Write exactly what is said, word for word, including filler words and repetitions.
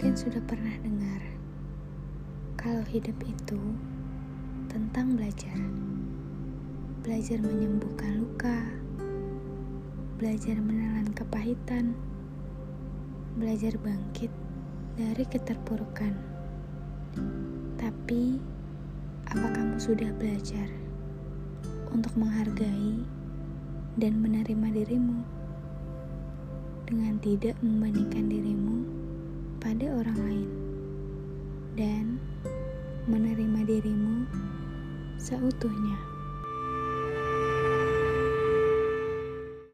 Mungkin sudah pernah dengar kalau hidup itu tentang belajar. Belajar menyembuhkan luka, belajar menelan kepahitan, belajar bangkit dari keterpurukan. Tapi, apa kamu sudah belajar untuk menghargai dan menerima dirimu dengan tidak membandingkan dirimu pada orang lain dan menerima dirimu seutuhnya?